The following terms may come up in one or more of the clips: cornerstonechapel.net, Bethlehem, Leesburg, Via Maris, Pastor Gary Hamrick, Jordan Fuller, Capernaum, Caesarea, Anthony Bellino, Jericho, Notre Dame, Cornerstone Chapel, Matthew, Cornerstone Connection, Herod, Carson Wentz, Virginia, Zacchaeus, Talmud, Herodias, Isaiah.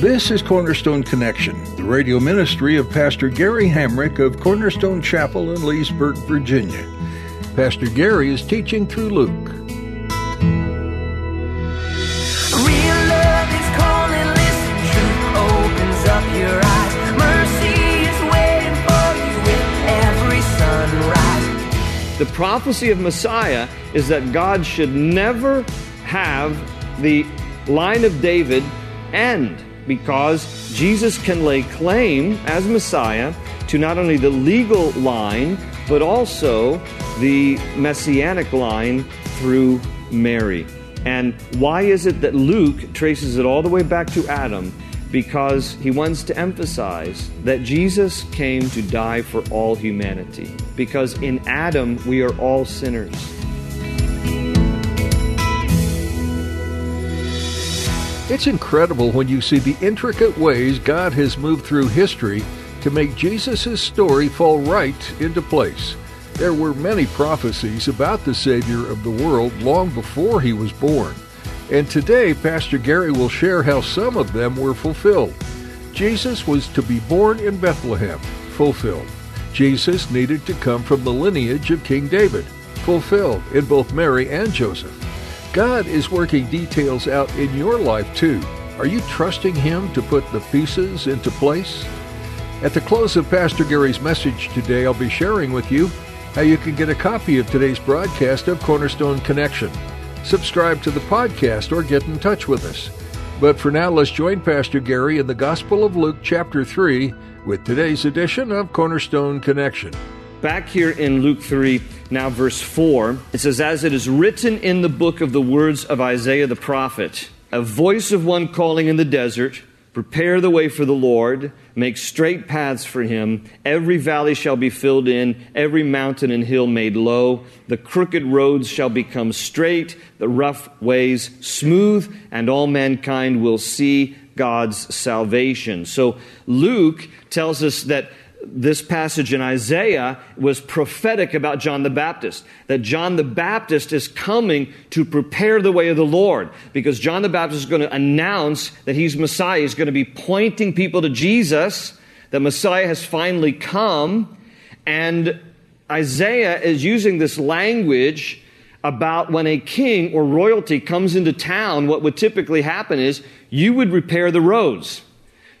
This is Cornerstone Connection, the radio ministry of Pastor Gary Hamrick of Cornerstone Chapel in Leesburg, Virginia. Pastor Gary is teaching through Luke. Real love is calling, listen, truth opens up your eyes. Mercy is waiting for you with every sunrise. The prophecy of Messiah is that God should never have the line of David end, because Jesus can lay claim as Messiah to not only the legal line, but also the messianic line through Mary. And why is it that Luke traces it all the way back to Adam? Because he wants to emphasize that Jesus came to die for all humanity. Because in Adam, we are all sinners. It's incredible when you see the intricate ways God has moved through history to make Jesus' story fall right into place. There were many prophecies about the Savior of the world long before he was born. And today, Pastor Gary will share how some of them were fulfilled. Jesus was to be born in Bethlehem, fulfilled. Jesus needed to come from the lineage of King David, fulfilled in both Mary and Joseph. God is working details out in your life, too. Are you trusting Him to put the pieces into place? At the close of Pastor Gary's message today, I'll be sharing with you how you can get a copy of today's broadcast of Cornerstone Connection. Subscribe to the podcast or get in touch with us. But for now, let's join Pastor Gary in the Gospel of Luke, chapter 3, with today's edition of Cornerstone Connection. Back here in Luke 3, now verse 4, it says, "As it is written in the book of the words of Isaiah the prophet, a voice of one calling in the desert, prepare the way for the Lord, make straight paths for him. Every valley shall be filled in, every mountain and hill made low. The crooked roads shall become straight, the rough ways smooth, and all mankind will see God's salvation." So Luke tells us that this passage in Isaiah was prophetic about John the Baptist, that John the Baptist is coming to prepare the way of the Lord, because John the Baptist is going to announce that he's Messiah. He's going to be pointing people to Jesus, that Messiah has finally come, and Isaiah is using this language about when a king or royalty comes into town, what would typically happen is you would repair the roads.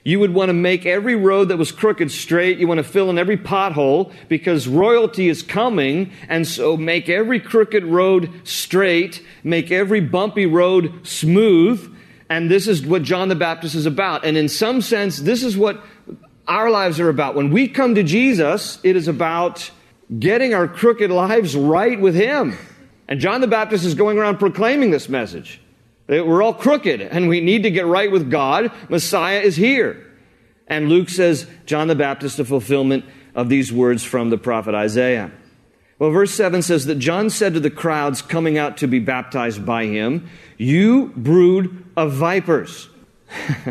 You would want to make every road that was crooked straight. You want to fill in every pothole because royalty is coming. And so make every crooked road straight. Make every bumpy road smooth. And this is what John the Baptist is about. And in some sense, this is what our lives are about. When we come to Jesus, it is about getting our crooked lives right with Him. And John the Baptist is going around proclaiming this message. We're all crooked, and we need to get right with God. Messiah is here. And Luke says, John the Baptist, the fulfillment of these words from the prophet Isaiah. Well, verse 7 says that John said to the crowds coming out to be baptized by him, "You brood of vipers."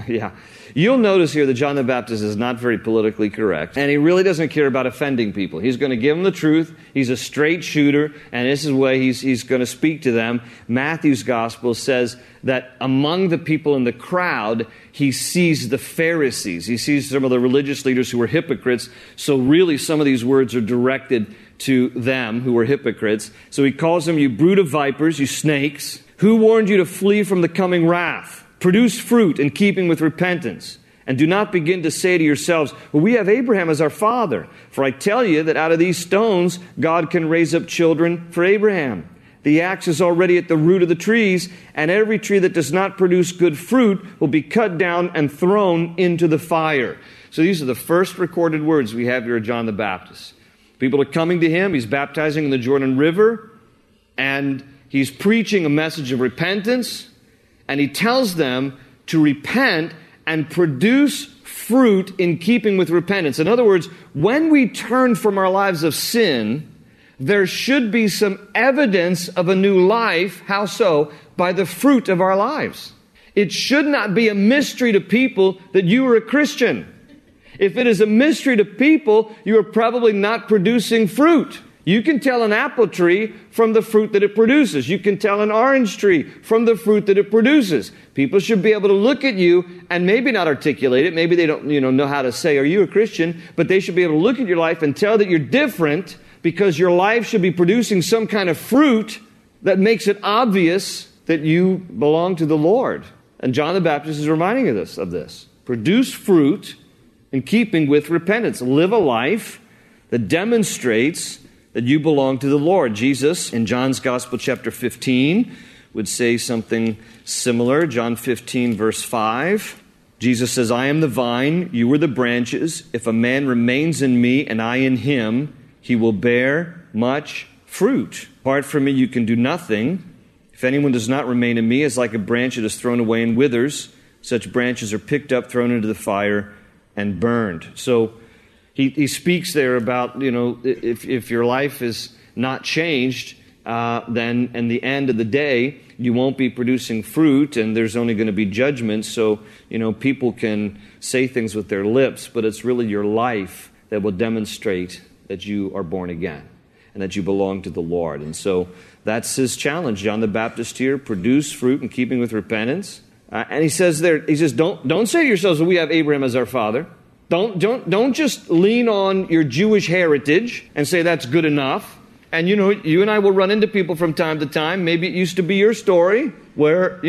Yeah. You'll notice here that John the Baptist is not very politically correct, and he really doesn't care about offending people. He's going to give them the truth. He's a straight shooter, and this is the way he's going to speak to them. Matthew's gospel says that among the people in the crowd, he sees the Pharisees. He sees some of the religious leaders who were hypocrites, so really some of these words are directed to them who were hypocrites. So he calls them, "You brood of vipers, you snakes, who warned you to flee from the coming wrath? Produce fruit in keeping with repentance, and do not begin to say to yourselves, 'Well, we have Abraham as our father.' For I tell you that out of these stones, God can raise up children for Abraham. The axe is already at the root of the trees, and every tree that does not produce good fruit will be cut down and thrown into the fire." So these are the first recorded words we have here of John the Baptist. People are coming to him. He's baptizing in the Jordan River, and he's preaching a message of repentance. And he tells them, to repent and produce fruit in keeping with repentance. In other words, when we turn from our lives of sin, there should be some evidence of a new life. How so? By the fruit of our lives. It should not be a mystery to people that you are a Christian. If it is a mystery to people, you are probably not producing fruit. You can tell an apple tree from the fruit that it produces. You can tell an orange tree from the fruit that it produces. People should be able to look at you and maybe not articulate it. Maybe they don't, know how to say, are you a Christian? But they should be able to look at your life and tell that you're different, because your life should be producing some kind of fruit that makes it obvious that you belong to the Lord. And John the Baptist is reminding us of this. Produce fruit in keeping with repentance. Live a life that demonstrates that you belong to the Lord. Jesus, in John's Gospel, chapter 15, would say something similar. John 15, verse 5. Jesus says, I am the vine, you are the branches. If a man remains in me and I in him, he will bear much fruit. Apart from me, you can do nothing. If anyone does not remain in me, is like a branch that is thrown away and withers. Such branches are picked up, thrown into the fire, and burned. So he speaks there about, if your life is not changed, then in the end of the day, you won't be producing fruit, and there's only going to be judgment. So, people can say things with their lips, but it's really your life that will demonstrate that you are born again and that you belong to the Lord. And so that's his challenge, John the Baptist here, produce fruit in keeping with repentance. And he says there, don't say to yourselves, well, we have Abraham as our father. Don't just lean on your Jewish heritage and say that's good enough. And you and I will run into people from time to time. Maybe it used to be your story where,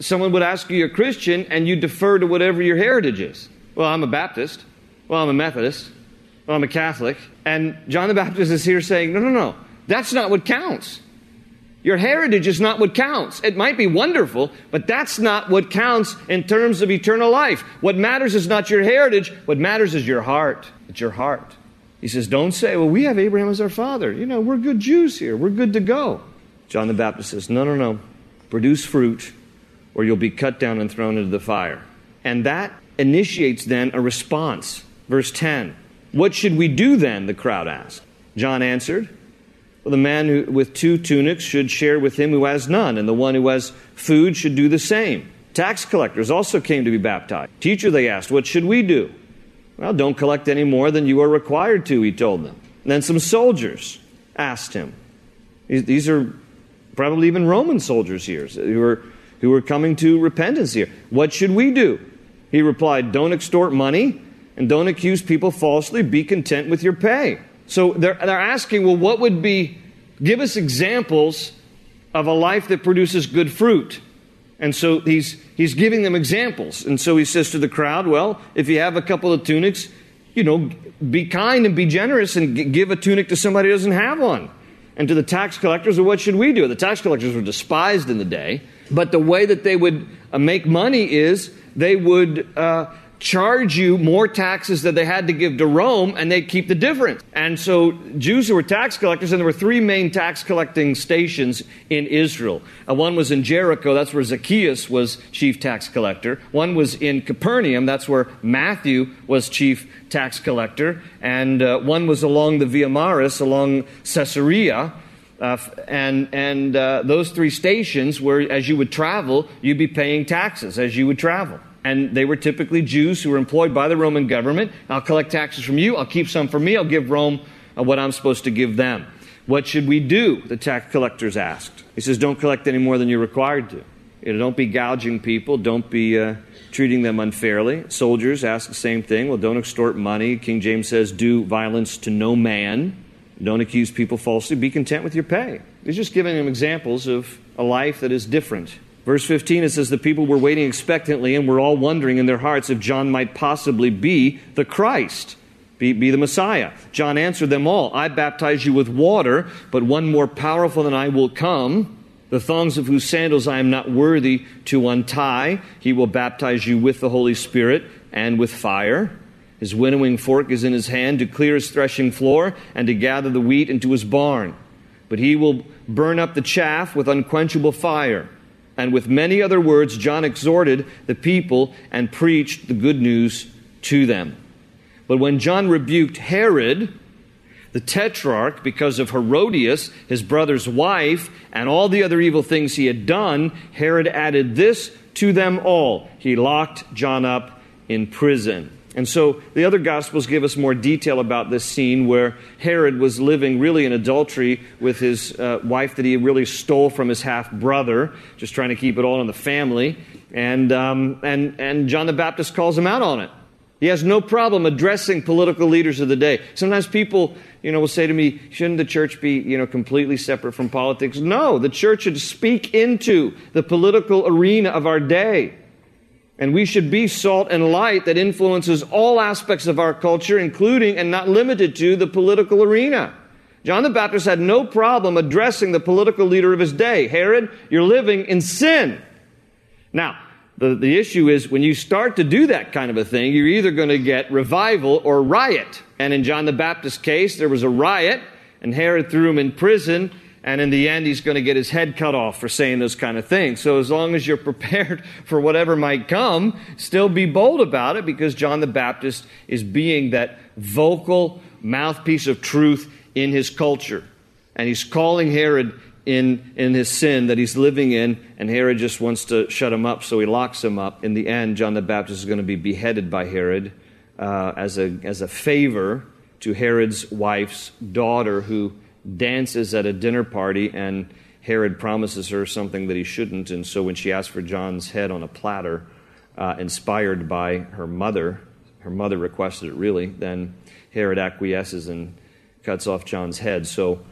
someone would ask you, you're a Christian, and you defer to whatever your heritage is. Well, I'm a Baptist. Well, I'm a Methodist. Well, I'm a Catholic. And John the Baptist is here saying, no. That's not what counts. Your heritage is not what counts. It might be wonderful, but that's not what counts in terms of eternal life. What matters is not your heritage. What matters is your heart. It's your heart. He says, don't say, well, we have Abraham as our father. We're good Jews here. We're good to go. John the Baptist says, no. Produce fruit or you'll be cut down and thrown into the fire. And that initiates then a response. Verse 10, what should we do then, the crowd asked. John answered, the man who with two tunics should share with him who has none, and the one who has food should do the same. Tax collectors also came to be baptized. Teacher, they asked, what should we do? Well, don't collect any more than you are required to, he told them. And then some soldiers asked him. These are probably even Roman soldiers here who are coming to repentance here. What should we do? He replied, don't extort money and don't accuse people falsely. Be content with your pay. So they're asking, well, what would be, give us examples of a life that produces good fruit. And so he's giving them examples. And so he says to the crowd, well, if you have a couple of tunics, be kind and be generous and give a tunic to somebody who doesn't have one. And to the tax collectors, well, what should we do? The tax collectors were despised in the day, but the way that they would make money is they would charge you more taxes that they had to give to Rome, and they'd keep the difference. And so Jews who were tax collectors, and there were three main tax collecting stations in Israel. One was in Jericho, that's where Zacchaeus was chief tax collector. One was in Capernaum, that's where Matthew was chief tax collector. And one was along the Via Maris, along Caesarea. And those three stations were, as you would travel, you'd be paying taxes as you would travel. And they were typically Jews who were employed by the Roman government. I'll collect taxes from you. I'll keep some for me. I'll give Rome what I'm supposed to give them. What should we do? The tax collectors asked. He says, don't collect any more than you're required to. Don't be gouging people. Don't be treating them unfairly. Soldiers asked the same thing. Well, don't extort money. King James says, do violence to no man. Don't accuse people falsely. Be content with your pay. He's just giving them examples of a life that is different. Verse 15, it says, the people were waiting expectantly and were all wondering in their hearts if John might possibly be the Christ, be the Messiah. John answered them all, I baptize you with water, but one more powerful than I will come, the thongs of whose sandals I am not worthy to untie. He will baptize you with the Holy Spirit and with fire. His winnowing fork is in his hand to clear his threshing floor and to gather the wheat into his barn. But he will burn up the chaff with unquenchable fire. And with many other words, John exhorted the people and preached the good news to them. But when John rebuked Herod, the tetrarch, because of Herodias, his brother's wife, and all the other evil things he had done, Herod added this to them all. He locked John up in prison. And so the other Gospels give us more detail about this scene where Herod was living really in adultery with his wife that he really stole from his half-brother, just trying to keep it all in the family. And John the Baptist calls him out on it. He has no problem addressing political leaders of the day. Sometimes people, will say to me, shouldn't the church be, completely separate from politics? No, the church should speak into the political arena of our day. And we should be salt and light that influences all aspects of our culture, including and not limited to the political arena. John the Baptist had no problem addressing the political leader of his day. Herod, you're living in sin. Now, the issue is when you start to do that kind of a thing, you're either going to get revival or riot. And in John the Baptist's case, there was a riot, and Herod threw him in prison. And in the end, he's going to get his head cut off for saying those kind of things. So as long as you're prepared for whatever might come, still be bold about it, because John the Baptist is being that vocal mouthpiece of truth in his culture. And he's calling Herod in his sin that he's living in, and Herod just wants to shut him up, so he locks him up. In the end, John the Baptist is going to be beheaded by Herod as a favor to Herod's wife's daughter, who dances at a dinner party, and Herod promises her something that he shouldn't. And so when she asks for John's head on a platter, inspired by her mother requested it really, then Herod acquiesces and cuts off John's head. So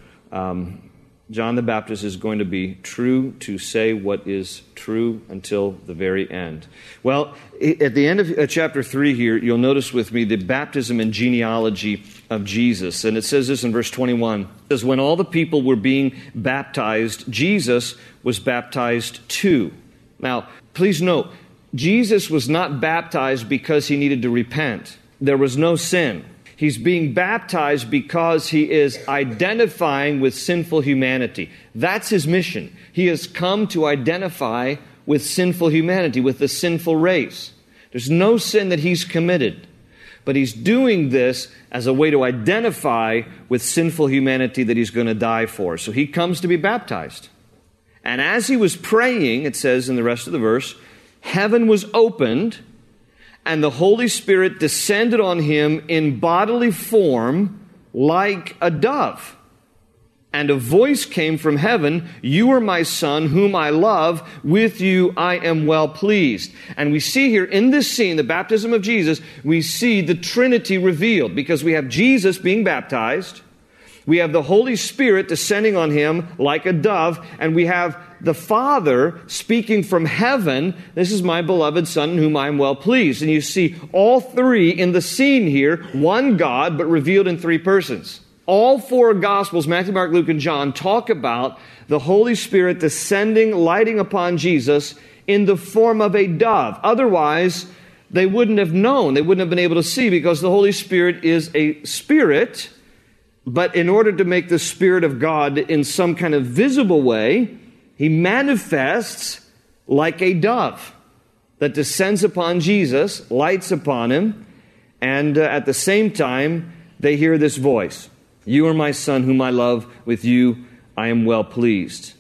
John the Baptist is going to be true to say what is true until the very end. Well, at the end of chapter 3 here, you'll notice with me the baptism and genealogy of Jesus. And it says this in verse 21. It says, when all the people were being baptized, Jesus was baptized too. Now, please note, Jesus was not baptized because he needed to repent. There was no sin. He's being baptized because he is identifying with sinful humanity. That's his mission. He has come to identify with sinful humanity, with the sinful race. There's no sin that he's committed, but he's doing this as a way to identify with sinful humanity that he's going to die for. So he comes to be baptized. And as he was praying, it says in the rest of the verse, heaven was opened, and the Holy Spirit descended on him in bodily form like a dove. And a voice came from heaven, you are my son, whom I love, with you I am well pleased. And we see here in this scene, the baptism of Jesus, we see the Trinity revealed, because we have Jesus being baptized, we have the Holy Spirit descending on him like a dove, and we have the Father speaking from heaven, this is my beloved Son in whom I am well pleased. And you see all three in the scene here, one God, but revealed in three persons. All four Gospels, Matthew, Mark, Luke, and John, talk about the Holy Spirit descending, lighting upon Jesus in the form of a dove. Otherwise, they wouldn't have known, they wouldn't have been able to see, because the Holy Spirit is a spirit. But in order to make the Spirit of God in some kind of visible way, he manifests like a dove that descends upon Jesus, lights upon him, and at the same time, they hear this voice. You are my son whom I love, with you I am well pleased.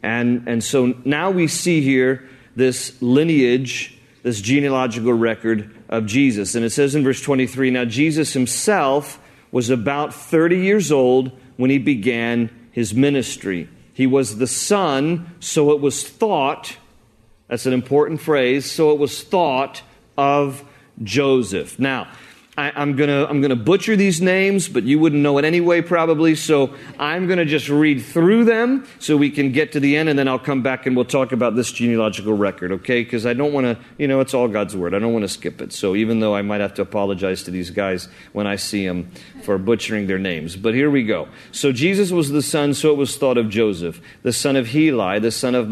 And so now we see here this lineage, this genealogical record of Jesus. And it says in verse 23, now Jesus himself was about 30 years old when he began his ministry. He was the son, so it was thought, that's an important phrase, so it was thought of Joseph. Now, I'm gonna butcher these names, but you wouldn't know it anyway probably, so I'm going to just read through them so we can get to the end, and then I'll come back and we'll talk about this genealogical record, okay? Because I don't want to, it's all God's word. I don't want to skip it. So even though I might have to apologize to these guys when I see them for butchering their names. But here we go. So Jesus was the son, so it was thought of Joseph, the son of Heli, the son of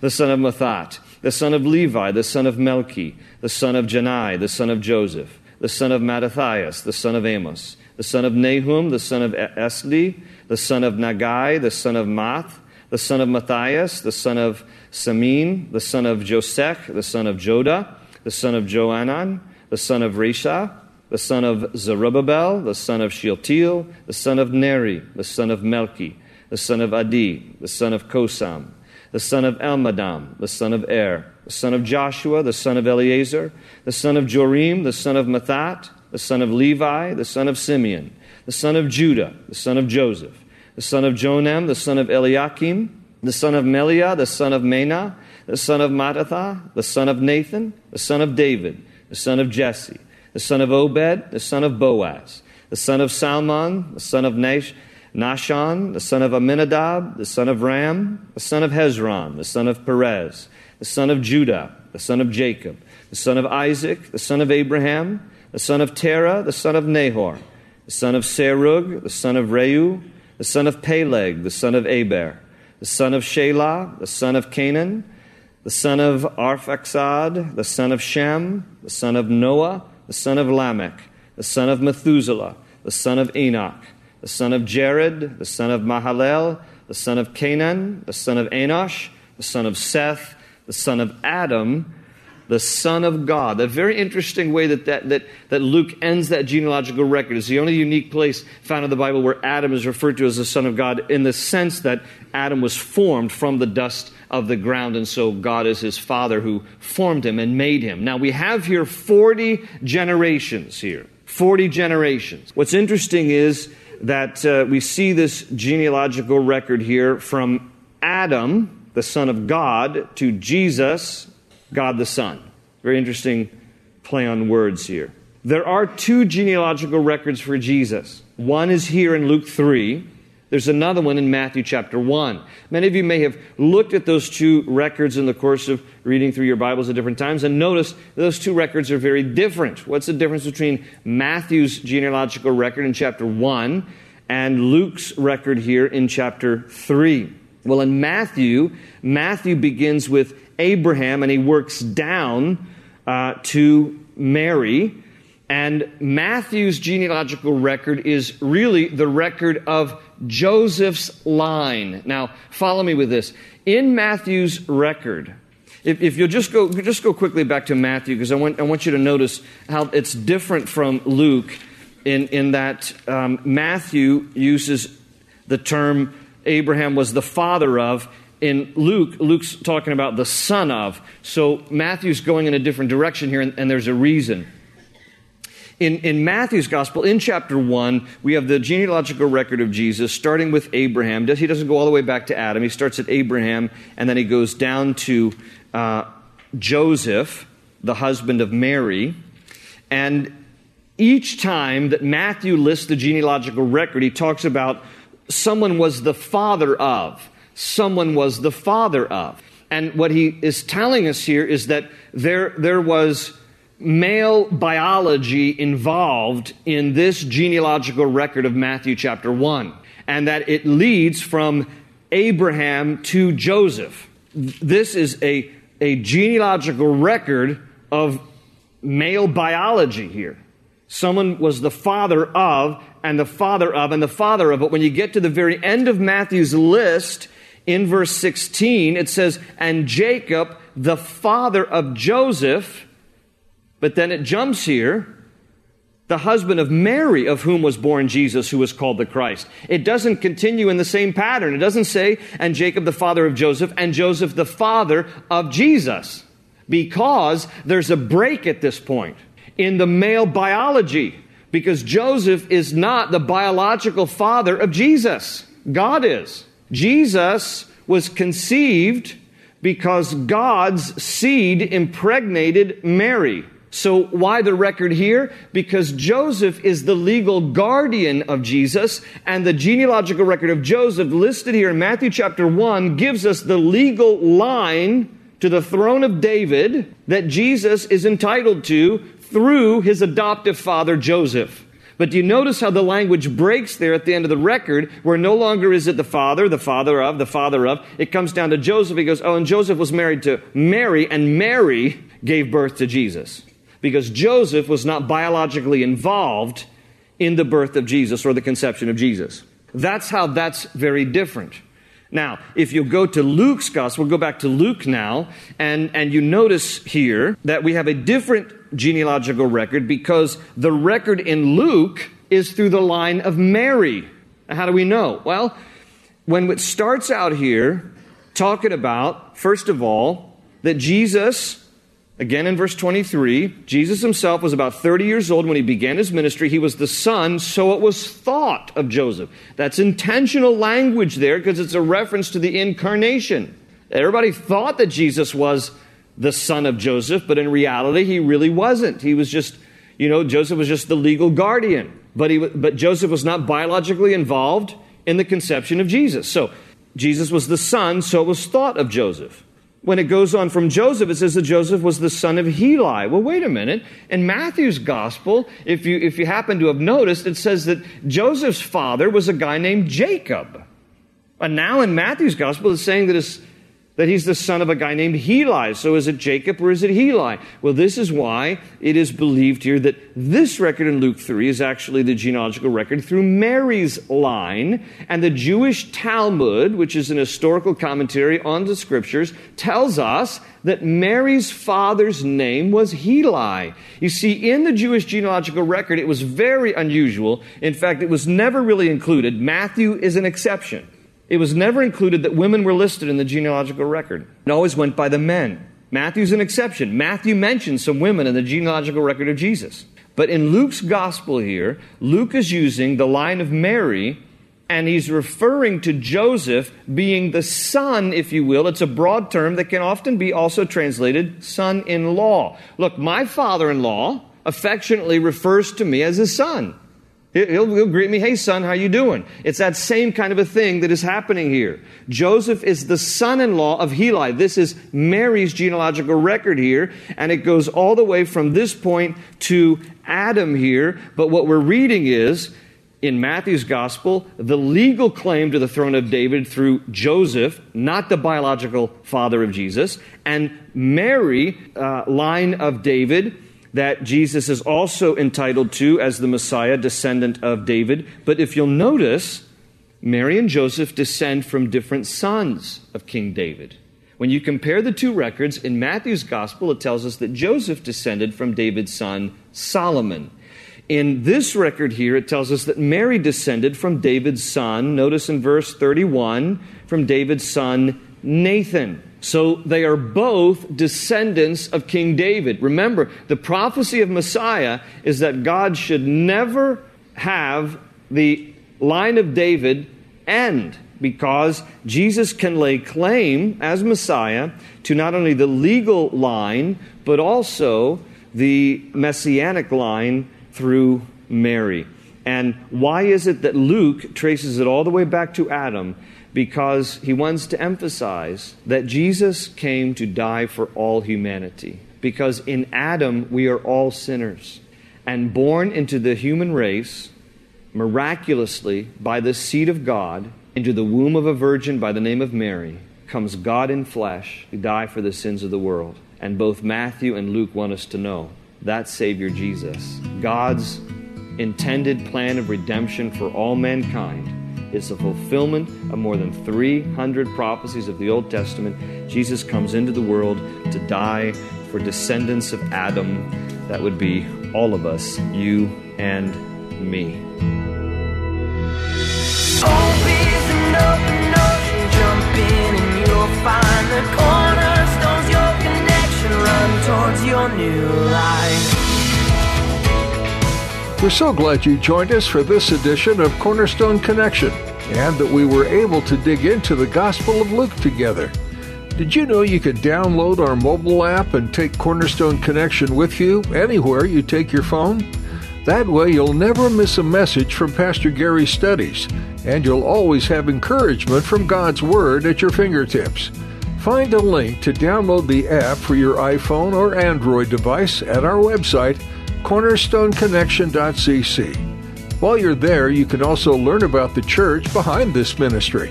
the son of Mathat, the son of Levi, the son of Melchi, the son of Janai, the son of Joseph, the son of Mattathias, the son of Amos, the son of Nahum, the son of Esli, the son of Nagai, the son of Math, the son of Matthias, the son of Samin, the son of Josech, the son of Joda, the son of Joanan, the son of Resha, the son of Zerubbabel, the son of Shealtiel, the son of Neri, the son of Melchi, the son of Adi, the son of Kosam, the son of Elmadam, the son of Er, the son of Joshua, the son of Eleazar, the son of Jorim, the son of Mathat, the son of Levi, the son of Simeon, the son of Judah, the son of Joseph, the son of Jonam, the son of Eliakim, the son of Meliah, the son of Mena, the son of Mattatha, the son of Nathan, the son of David, the son of Jesse, the son of Obed, the son of Boaz, the son of Salmon, the son of Nashon, the son of Aminadab, the son of Ram, the son of Hezron, the son of Perez, the son of Judah, the son of Jacob, the son of Isaac, the son of Abraham, the son of Terah, the son of Nahor, the son of Serug, the son of Reu, the son of Peleg, the son of Eber, the son of Shelah, the son of Canaan, the son of Arphaxad, the son of Shem, the son of Noah, the son of Lamech, the son of Methuselah, the son of Enoch, the son of Jared, the son of Mahalalel, the son of Canaan, the son of Enosh, the son of Seth, the son of Adam, the son of God. A very interesting way that Luke ends that genealogical record. It's the only unique place found in the Bible where Adam is referred to as the son of God, in the sense that Adam was formed from the dust of the ground, and so God is his father who formed him and made him. Now we have here 40 generations here. 40 generations. What's interesting is that we see this genealogical record here from Adam, the son of God, to Jesus, God the Son. Very interesting play on words here. There are two genealogical records for Jesus. One is here in Luke 3. There's another one in Matthew chapter 1. Many of you may have looked at those two records in the course of reading through your Bibles at different times and noticed those two records are very different. What's the difference between Matthew's genealogical record in chapter 1 and Luke's record here in chapter 3? Well, in Matthew begins with Abraham and he works down to Mary. And Matthew's genealogical record is really the record of Joseph's line. Now, follow me with this. In Matthew's record, if you'll just go quickly back to Matthew, because I want you to notice how it's different from Luke in that Matthew uses the term Abraham was the father of. In Luke, Luke's talking about the son of. So Matthew's going in a different direction here, and there's a reason. In Matthew's Gospel, in chapter 1, we have the genealogical record of Jesus, starting with Abraham. He doesn't go all the way back to Adam. He starts at Abraham, and then he goes down to Joseph, the husband of Mary. And each time that Matthew lists the genealogical record, he talks about someone was the father of. Someone was the father of. And what he is telling us here is that there was male biology involved in this genealogical record of Matthew chapter 1, and that it leads from Abraham to Joseph. This is a genealogical record of male biology here. Someone was the father of, and the father of, and the father of. But when you get to the very end of Matthew's list, in verse 16, it says, and Jacob, the father of Joseph. But then it jumps here, the husband of Mary, of whom was born Jesus, who was called the Christ. It doesn't continue in the same pattern. It doesn't say, and Jacob, the father of Joseph, and Joseph, the father of Jesus, because there's a break at this point in the male biology, because Joseph is not the biological father of Jesus. God is. Jesus was conceived because God's seed impregnated Mary. So why the record here? Because Joseph is the legal guardian of Jesus, and the genealogical record of Joseph listed here in Matthew chapter 1 gives us the legal line to the throne of David that Jesus is entitled to through his adoptive father Joseph. But do you notice how the language breaks there at the end of the record, where no longer is it the father of, the father of. It comes down to Joseph. He goes, oh, and Joseph was married to Mary, and Mary gave birth to Jesus. Because Joseph was not biologically involved in the birth of Jesus or the conception of Jesus. That's how that's very different. Now, if you'll go to Luke's gospel, we'll go back to Luke now, and you notice here that we have a different genealogical record because the record in Luke is through the line of Mary. How do we know? Well, when it starts out here talking about, first of all, that Jesus, again in verse 23, Jesus himself was about 30 years old when he began his ministry. He was the son, so it was thought, of Joseph. That's intentional language there because it's a reference to the incarnation. Everybody thought that Jesus was the son of Joseph, but in reality, he really wasn't. He was just, you know, Joseph was just the legal guardian. But Joseph was not biologically involved in the conception of Jesus. So Jesus was the son, so it was thought, of Joseph. When it goes on from Joseph, it says that Joseph was the son of Heli. Well, wait a minute. In Matthew's gospel, if you happen to have noticed, it says that Joseph's father was a guy named Jacob. And now in Matthew's gospel, it's saying that he's the son of a guy named Heli. So is it Jacob or is it Heli? Well, this is why it is believed here that this record in Luke 3 is actually the genealogical record through Mary's line. And the Jewish Talmud, which is an historical commentary on the scriptures, tells us that Mary's father's name was Heli. You see, in the Jewish genealogical record, it was very unusual. In fact, it was never really included. Matthew is an exception. It was never included that women were listed in the genealogical record. It always went by the men. Matthew's an exception. Matthew mentions some women in the genealogical record of Jesus. But in Luke's gospel here, Luke is using the line of Mary, and he's referring to Joseph being the son, if you will. It's a broad term that can often be also translated son-in-law. Look, my father-in-law affectionately refers to me as his son. He'll greet me, hey son, how you doing? It's that same kind of a thing that is happening here. Joseph is the son-in-law of Heli. This is Mary's genealogical record here, and it goes all the way from this point to Adam here. But what we're reading is, in Matthew's gospel, the legal claim to the throne of David through Joseph, not the biological father of Jesus, and Mary, line of David, that Jesus is also entitled to as the Messiah, descendant of David. But if you'll notice, Mary and Joseph descend from different sons of King David. When you compare the two records, in Matthew's gospel, it tells us that Joseph descended from David's son, Solomon. In this record here, it tells us that Mary descended from David's son, notice in verse 31, from David's son, Nathan. So they are both descendants of King David. Remember, the prophecy of Messiah is that God should never have the line of David end, because Jesus can lay claim as Messiah to not only the legal line, but also the messianic line through Mary. And why is it that Luke traces it all the way back to Adam? Because he wants to emphasize that Jesus came to die for all humanity. Because in Adam, we are all sinners. And born into the human race, miraculously, by the seed of God, into the womb of a virgin by the name of Mary, comes God in flesh to die for the sins of the world. And both Matthew and Luke want us to know that Savior Jesus, God's intended plan of redemption for all mankind, is the fulfillment of more than 300 prophecies of the Old Testament. Jesus comes into the world to die for descendants of Adam. That would be all of us, you and me. Jump in and you'll find the cornerstones, your connection, run towards your new life. We're so glad you joined us for this edition of Cornerstone Connection, and that we were able to dig into the Gospel of Luke together. Did you know you could download our mobile app and take Cornerstone Connection with you anywhere you take your phone? That way you'll never miss a message from Pastor Gary's studies, and you'll always have encouragement from God's Word at your fingertips. Find a link to download the app for your iPhone or Android device at our website, cornerstonechapel.net. While you're there, you can also learn about the church behind this ministry.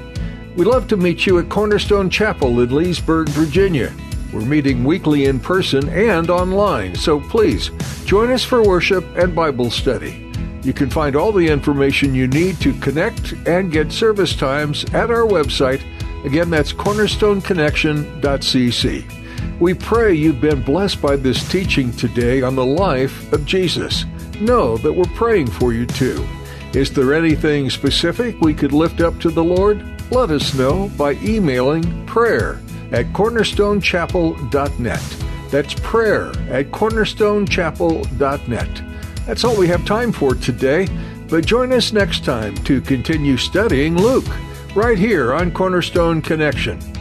We'd love to meet you at Cornerstone Chapel in Leesburg, Virginia. We're meeting weekly in person and online, so please join us for worship and Bible study. You can find all the information you need to connect and get service times at our website, Again, that's cornerstoneconnectioncc. We pray you've been blessed by this teaching today on the life of Jesus. Know that we're praying for you too. Is there anything specific we could lift up to the Lord? Let us know by emailing prayer@cornerstonechapel.net. That's prayer@cornerstonechapel.net. That's all we have time for today, but join us next time to continue studying Luke, right here on Cornerstone Connection.